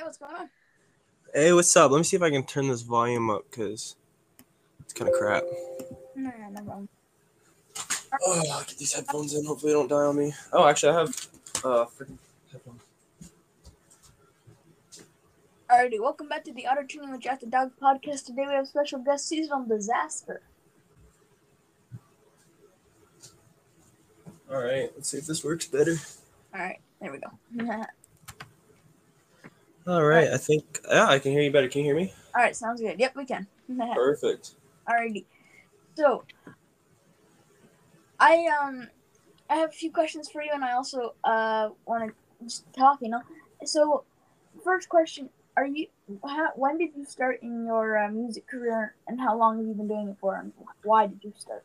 Hey, what's going on? Hey, what's up? Let me see if I can turn this volume up because it's kind of crap. No, no problem. Oh, I'll get these headphones in. Hopefully, they don't die on me. Oh, actually, I have freaking headphones. Alrighty, welcome back to the Auto-Tuning with Jack the Dog podcast. Today we have special guest Seasonal Disaster. Alright, let's see if this works better. Alright, there we go. Alright, I think, yeah, I can hear you better. Can you hear me? Alright, sounds good. Yep, we can. Perfect. Alrighty. So, I have a few questions for you, and I also want to talk, you know. So, first question. When did you start in your music career, and how long have you been doing it for, and why did you start?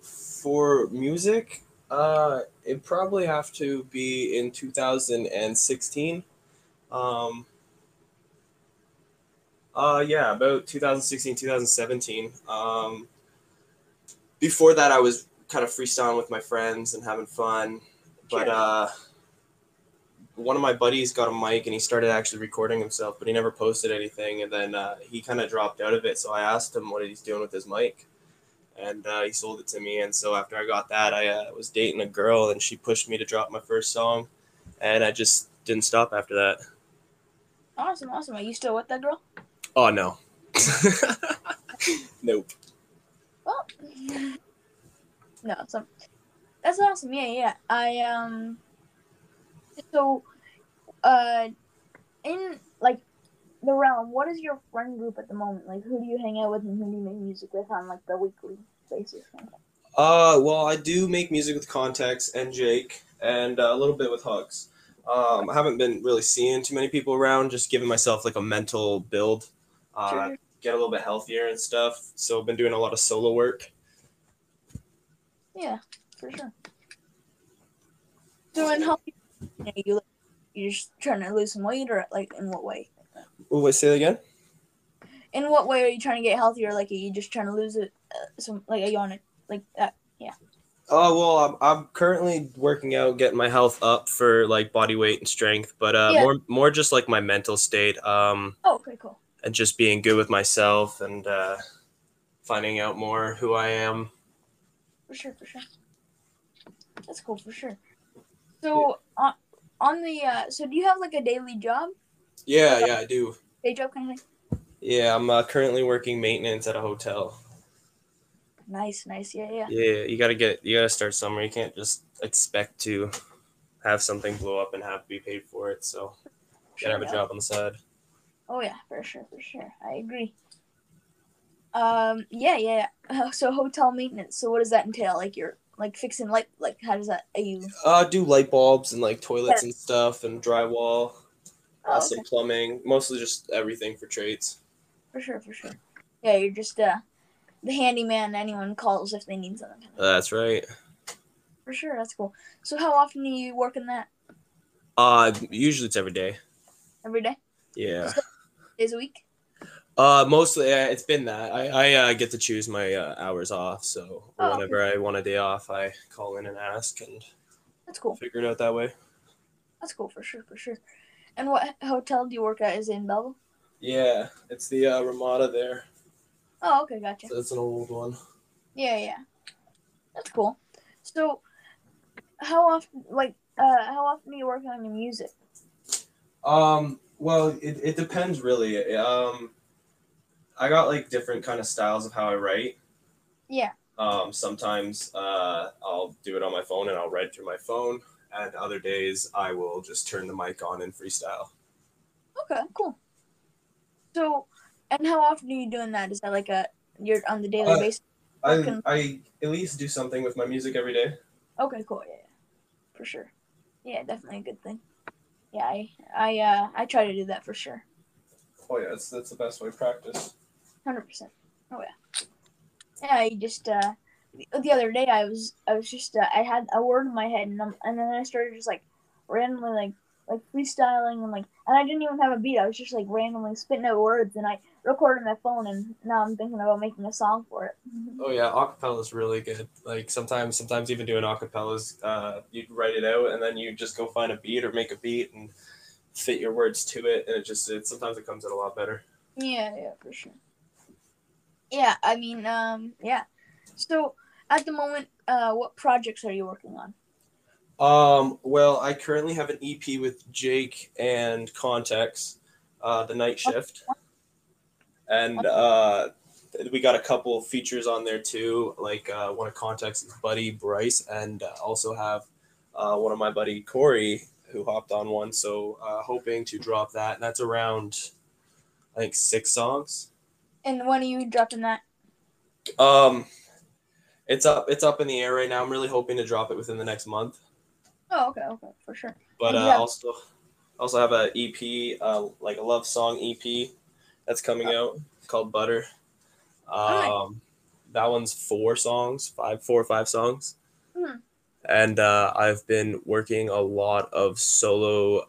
For music, it probably have to be in 2016. Yeah, about 2016, 2017. Before that, I was kind of freestyling with my friends and having fun, but one of my buddies got a mic and he started actually recording himself, but he never posted anything. And then he kind of dropped out of it. So I asked him what he's doing with his mic, and he sold it to me. And so after I got that, I was dating a girl and she pushed me to drop my first song, and I just didn't stop after that. Awesome, awesome. Are you still with that girl? Oh, no. Nope. Well, no, so that's awesome. Yeah, yeah. So, in, like, the realm, what is your friend group at the moment? Like, who do you hang out with and who do you make music with on, like, the weekly basis? Well, I do make music with Contacts and Jake and a little bit with Hucks. I haven't been really seeing too many people around, just giving myself, like, a mental build, sure. Get a little bit healthier and stuff. So I've been doing a lot of solo work. Yeah, for sure. So, and how... You're just trying to lose some weight, or like in what way? Wait, say that again. In what way are you trying to get healthier? Like, are you just trying to lose it? Are you on it like that? Yeah. Well, I'm currently working out, getting my health up for like body weight and strength, but more just like my mental state. Oh, okay, cool. And just being good with myself and finding out more who I am. For sure, for sure. That's cool, for sure. So so do you have like a daily job? Yeah, yeah, I do. Day job kind of thing? Yeah, I'm currently working maintenance at a hotel. Nice, nice, yeah, yeah. Yeah, you gotta start somewhere. You can't just expect to have something blow up and have to be paid for it. So you gotta have a job on the side. Oh yeah, for sure, for sure. I agree. Yeah, yeah. So hotel maintenance. So what does that entail? Like your like fixing light, like how does that? Are you? Do light bulbs and like toilets and stuff and drywall, also plumbing, mostly just everything for trades. For sure, for sure. Yeah, you're just the handyman anyone calls if they need something. That's right. For sure, that's cool. So how often do you work in that? Usually it's every day. Every day. Yeah. So days a week. Mostly it's been that I get to choose my hours off, so whenever I want a day off, I call in and ask, and that's cool. Figure it out that way. That's cool, for sure, for sure. And what hotel do you work at? Is it in Belleville? Yeah, it's the Ramada there. Oh, okay, gotcha. So it's an old one. Yeah, yeah, that's cool. So, how often do you work on your music? Well, it depends really. I got like different kind of styles of how I write. Yeah. Sometimes I'll do it on my phone and I'll write through my phone, and other days I will just turn the mic on and freestyle. Okay, cool. So, and how often are you doing that? Is that like you're on the daily basis? I at least do something with my music every day. Okay, cool. Yeah, for sure. Yeah, definitely a good thing. Yeah, I try to do that for sure. Oh yeah, that's the best way to practice. 100%. Oh yeah. Yeah, you just the other day I was just I had a word in my head and then I started just like randomly like freestyling and I didn't even have a beat. I was just like randomly spitting out words, and I recorded my phone, and now I'm thinking about making a song for it. Oh yeah, acapella is really good. Like sometimes even doing acapellas, you'd write it out and then you just go find a beat or make a beat and fit your words to it, and it sometimes it comes out a lot better. Yeah, for sure. Yeah, I mean, yeah. So at the moment, what projects are you working on? Well, I currently have an EP with Jake and Contacts, The Night Shift. And we got a couple of features on there too, like one of Contacts' buddy Bryce, and also have one of my buddy Corey who hopped on one. So hoping to drop that. And that's around, I think, 6 songs. And when are you dropping that? It's up in the air right now. I'm really hoping to drop it within the next month. Oh, okay, for sure. But also have an EP, like a love song EP that's coming out called Butter. That one's 4 or 5 songs. Mm-hmm. And I've been working a lot of solo.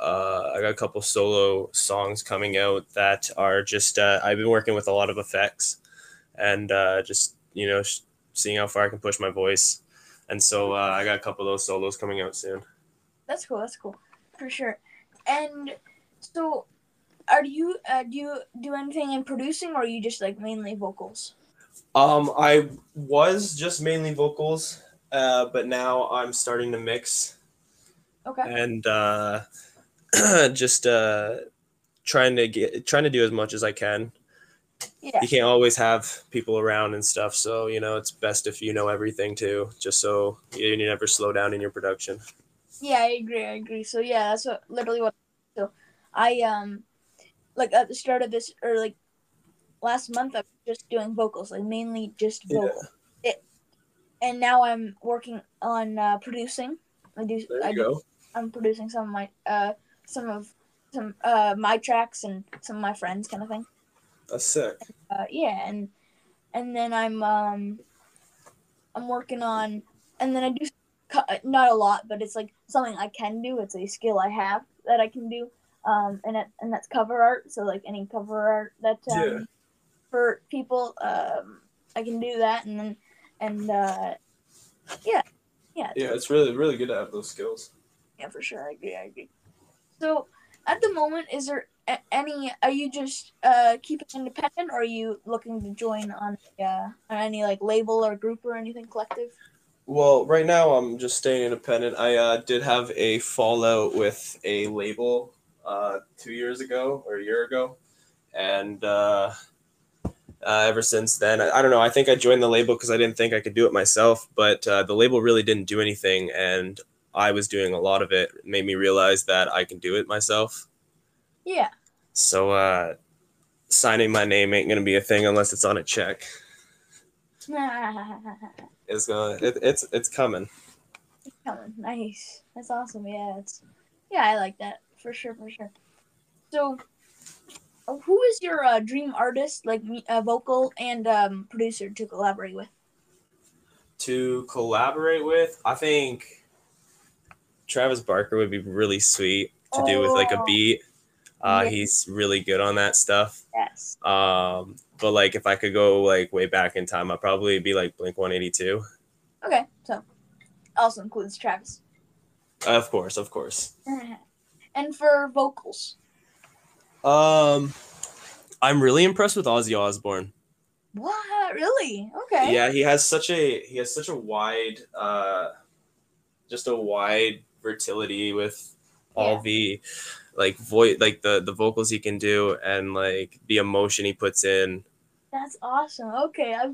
I got a couple solo songs coming out that are just, I've been working with a lot of effects and just, you know, seeing how far I can push my voice. And so I got a couple of those solos coming out soon. That's cool. For sure. And so are you, do you do anything in producing, or are you just like mainly vocals? I was just mainly vocals. But now I'm starting to mix, and just trying to do as much as I can. Yeah. You can't always have people around and stuff, so you know it's best if you know everything too, just so you never slow down in your production. Yeah, I agree. So yeah, that's what I do. I like at the start of this, or like last month, I was just doing vocals, like mainly just vocals. Yeah. And now I'm working on producing. I'm producing some of my tracks and some of my friends, kind of thing. That's sick. Yeah, and then I'm working on, and then I do not a lot, but it's like something I can do. It's a skill I have that I can do, and that's cover art. So like any cover art that for people, I can do that, and then. And, yeah, it's really, really good to have those skills. Yeah, for sure. I agree. So at the moment, is there any, are you just keeping independent, or are you looking to join on any like label or group or anything collective? Well, right now I'm just staying independent. I did have a fallout with a label 1 year ago. And, ever since then, I don't know. I think I joined the label because I didn't think I could do it myself, but the label really didn't do anything, and I was doing a lot of it. It made me realize that I can do it myself. Yeah. So signing my name ain't gonna be a thing unless it's on a check. It's coming. It's coming. Nice. That's awesome. Yeah. I like that for sure. So. Who is your dream artist, like vocal and producer, to collaborate with? I think Travis Barker would be really sweet to do with like a beat. He's really good on that stuff. Yes. But like if I could go like way back in time, I'd probably be like Blink 182. Okay, so also includes Travis. Of course. And for vocals. I'm really impressed with Ozzy Osbourne. What? Really? Okay. Yeah, he has such a wide, just a wide versatility with all the like voice, like the vocals he can do, and like the emotion he puts in. That's awesome. Okay, I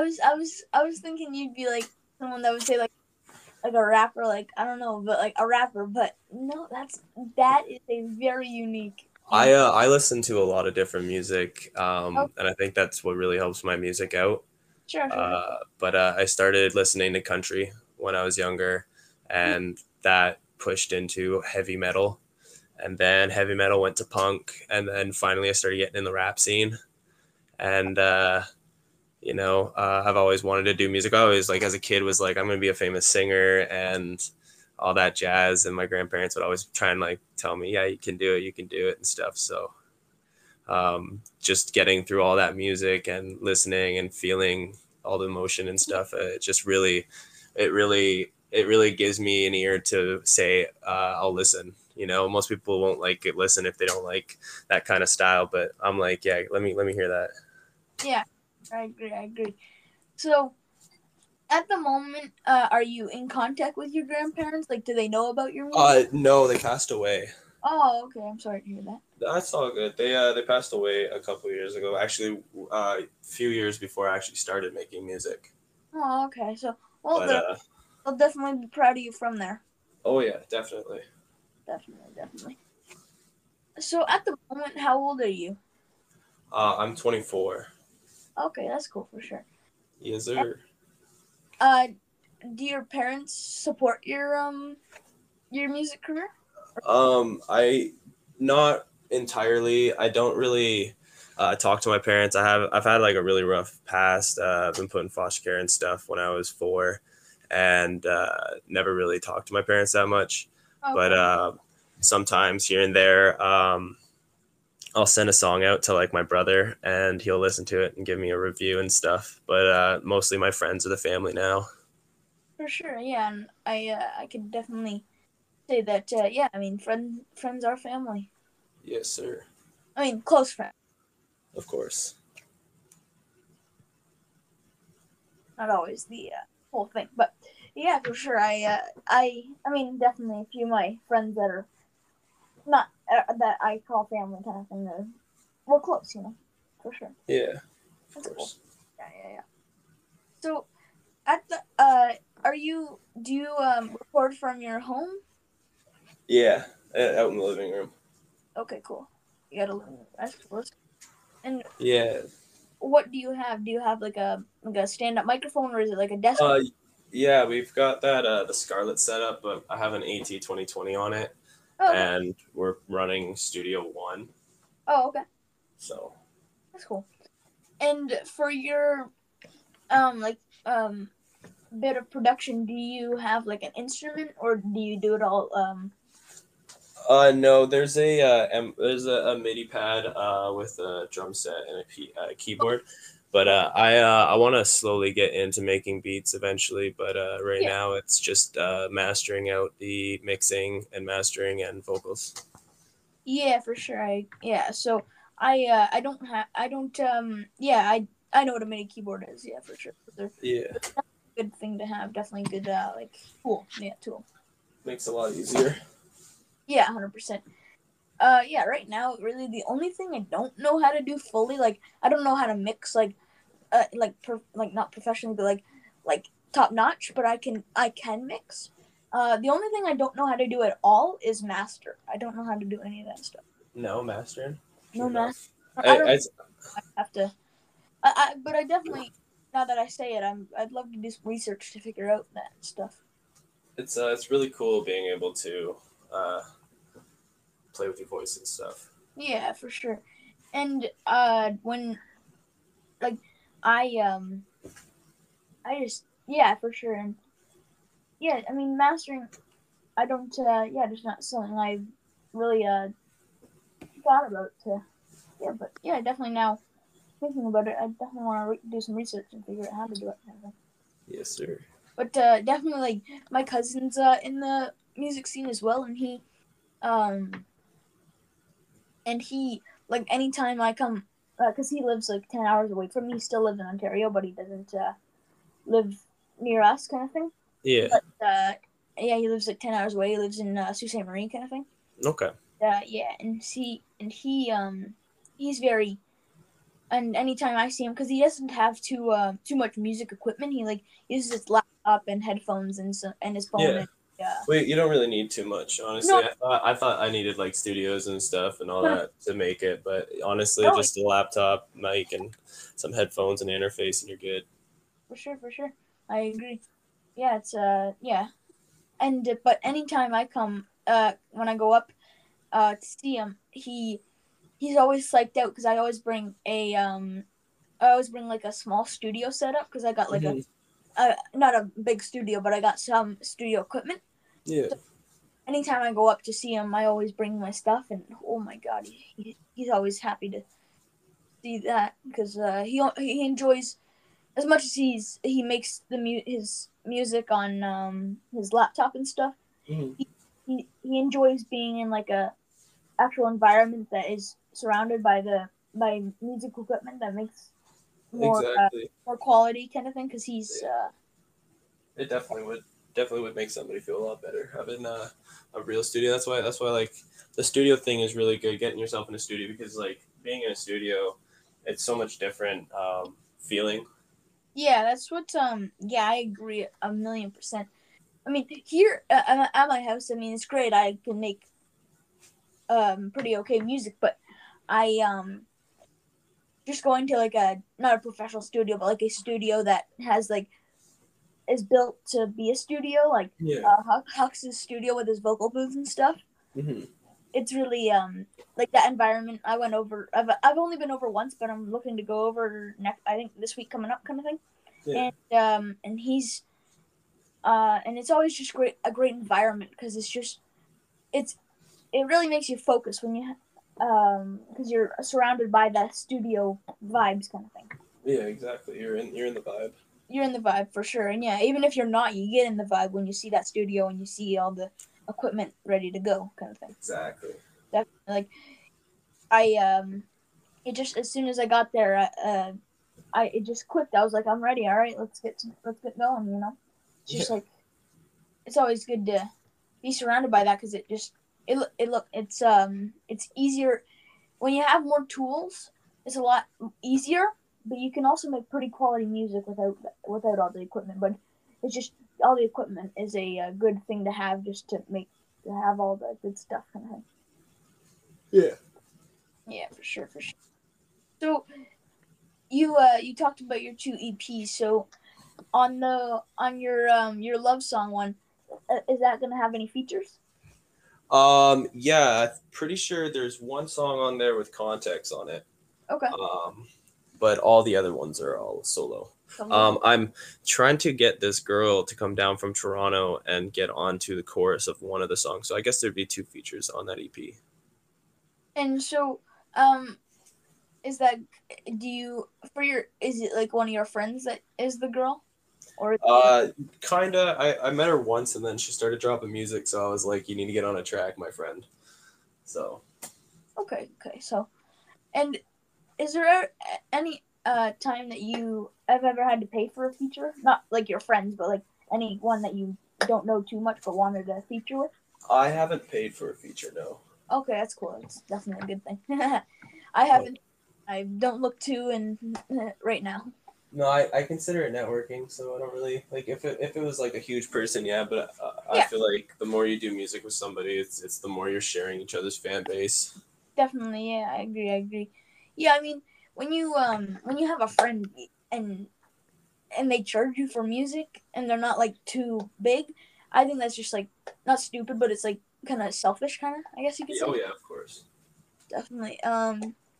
was thinking you'd be like someone that would say like a rapper, like I don't know, but like a rapper, but no, that is a very unique. I listen to a lot of different music, and I think that's what really helps my music out. Sure. But I started listening to country when I was younger, and that pushed into heavy metal, and then heavy metal went to punk, and then finally I started getting in the rap scene, and. You know, I've always wanted to do music. I always, like, as a kid was like, I'm going to be a famous singer and all that jazz. And my grandparents would always try and, like, tell me, yeah, you can do it and stuff. So just getting through all that music and listening and feeling all the emotion and stuff, it really gives me an ear to say, I'll listen You know, most people won't like it, listen if they don't like that kind of style. But I'm like, yeah, let me hear that. Yeah, I agree. So at the moment, are you in contact with your grandparents? Like, do they know about your music? No, they passed away. Oh, okay. I'm sorry to hear that. That's all good. They passed away a couple years ago. Actually, a few years before I actually started making music. Oh, okay. So, they'll definitely be proud of you from there. Oh, yeah, definitely. Definitely. So, at the moment, how old are you? I'm 24. Okay, that's cool for sure. Yes, sir. Do your parents support your music career? Not entirely. I don't really talk to my parents. I've had like a really rough past. I've been put in foster care and stuff when I was 4, and never really talked to my parents that much. Okay. But sometimes here and there, I'll send a song out to like my brother, and he'll listen to it and give me a review and stuff. But mostly my friends are the family now. For sure, yeah, and I could definitely say that. Yeah, I mean, friends are family. Yes, sir. I mean, close friends. Of course. Not always the whole thing, but yeah, for sure. I mean, definitely a few of my friends that are not that I call family kind of thing. We're close, you know, for sure. Yeah, of course. Yeah. So, at the do you record from your home? Yeah, out in the living room. Okay, cool. You got a living room, I suppose. And yeah. What do you have? Do you have like a stand-up microphone, or is it like a desk? Yeah, we've got that the Scarlett setup, but I have an AT 2020 on it. Oh, okay. And we're running Studio One. Oh, okay. So that's cool. And for your bit of production, do you have like an instrument, or do you do it all? No, there's a MIDI pad with a drum set and a keyboard. Okay. But I want to slowly get into making beats eventually. But now it's just mastering out the mixing and mastering and vocals. Yeah, for sure. So I know what a MIDI keyboard is. Yeah, for sure. Yeah. That's a good thing to have. Definitely good. Cool. Yeah, tool. Makes it a lot easier. Yeah, 100%. Yeah, right now, really, the only thing I don't know how to do fully, like, I don't know how to mix, not professionally, but, like top-notch, but I can mix. The only thing I don't know how to do at all is master. I don't know how to do any of that stuff. No mastering? No master. I definitely, now that I say it, I'd love to do some research to figure out that stuff. It's really cool being able to, play with your voice and stuff. Yeah, for sure. And for sure. And yeah, I mean, mastering, I don't there's not something I really thought about definitely now thinking about it, I definitely want to do some research and figure out how to do it. Yes, sir. But definitely, like, my cousin's in the music scene as well, and he like, anytime I come, because he lives, like, 10 hours away from me. He still lives in Ontario, but he doesn't live near us, kind of thing. Yeah. But, he lives, like, 10 hours away. He lives in Sault Ste. Marie, kind of thing. Okay. He's very, and anytime I see him, because he doesn't have too much music equipment, he, like, uses his laptop and headphones and his phone. Yeah. Yeah. Wait, you don't really need too much, honestly. No. I thought I needed, like, studios and stuff and all that to make it, but honestly, just a laptop, mic, and some headphones and interface, and you're good. For sure. I agree. Yeah, it's, And, but anytime I come, when I go up to see him, he's always psyched out, because I always bring like, a small studio setup, because I got, like, not a big studio, but I got some studio equipment. Yeah. So anytime I go up to see him, I always bring my stuff, and oh my god, he's always happy to see that, because he enjoys as much as he makes his music on his laptop and stuff. Mm-hmm. He he enjoys being in like a actual environment that is surrounded by the musical equipment that makes more more quality kind of thing, because he's it definitely would make somebody feel a lot better having a real studio. That's why like the studio thing is really good, getting yourself in a studio, because like being in a studio, it's so much different feeling. Yeah, that's what yeah, I agree 1,000,000%. I mean, here at my house, I mean, it's great. I can make pretty okay music, but I just going to like a, not a professional studio, but like a studio that has like, is built to be a studio, like Huck's studio with his vocal booth and stuff. Mm-hmm. It's really like that environment. I went over. I've only been over once, but I'm looking to go over next. I think this week coming up, kind of thing. Yeah. And he's and it's always just a great environment, because it's just it really makes you focus when you because you're surrounded by that studio vibes kind of thing. Yeah, exactly. You're in the vibe. You're in the vibe for sure. And yeah, even if you're not, you get in the vibe when you see that studio and you see all the equipment ready to go kind of thing. Exactly. Definitely. Like it just, as soon as I got there, it just clicked. I was like, I'm ready. All right, let's get going, you know? It's just like, it's always good to be surrounded by that, because it just, it's easier when you have more tools. It's a lot easier, but you can also make pretty quality music without all the equipment. But it's just, all the equipment is a good thing to have, just to have all the good stuff kind of thing. Yeah. Yeah, for sure. So you talked about your 2 EPs. So on your love song one, is that gonna have any features? Yeah, I'm pretty sure there's one song on there with Contacts on it. Okay. But all the other ones are all solo. I'm trying to get this girl to come down from Toronto and get onto the chorus of one of the songs. So I guess there'd be 2 features on that EP. And so, is it like one of your friends that is the girl? Or kinda. I met her once, and then she started dropping music, so I was like, you need to get on a track, my friend. So. Okay. So, and is there any time that you have ever had to pay for a feature? Not like your friends, but like anyone that you don't know too much but wanted a feature with? I haven't paid for a feature, no. Okay, that's cool. It's definitely a good thing. I don't look too in right now. No, I consider it networking, so I don't really, like, if it was like a huge person, yeah, but I feel like the more you do music with somebody, it's the more you're sharing each other's fan base. Definitely, yeah, I agree. Yeah, I mean, when you have a friend and they charge you for music and they're not like too big, I think that's just like not stupid, but it's like kind of selfish, kind of, I guess you could say. Oh yeah, of course. Definitely.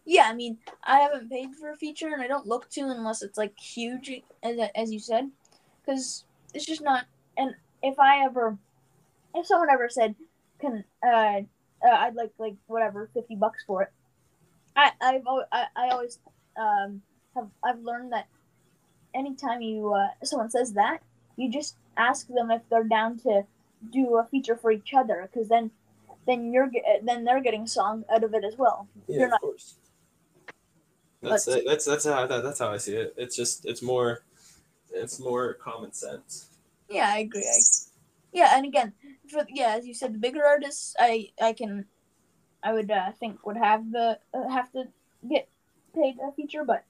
Yeah, I mean, I haven't paid for a feature, and I don't look to unless it's like huge, as you said, because it's just not. And if someone ever said, "Can I'd like whatever $50 for it," I've learned that anytime someone says that, you just ask them if they're down to do a feature for each other, because then they're getting a song out of it as well. Yeah, of course. That's how I see it. It's just it's more common sense. Yeah, I agree. Yeah, and again, as you said, the bigger artists, I would have to get paid a feature, but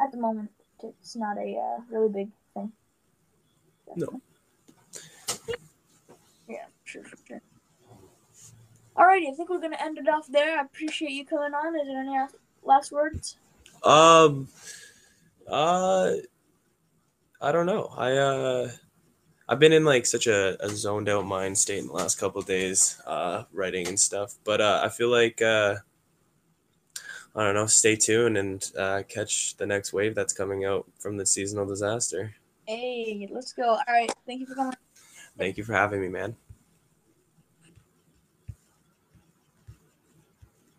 at the moment it's not a really big thing. Definitely. No. Yeah, sure. Alrighty, I think we're gonna end it off there. I appreciate you coming on. Is there any last words? I don't know. I've been in like such a zoned out mind state in the last couple of days, writing and stuff. But I feel like, I don't know, stay tuned and catch the next wave that's coming out from the seasonal disaster. Hey, let's go. All right. Thank you for coming. Thank you for having me, man.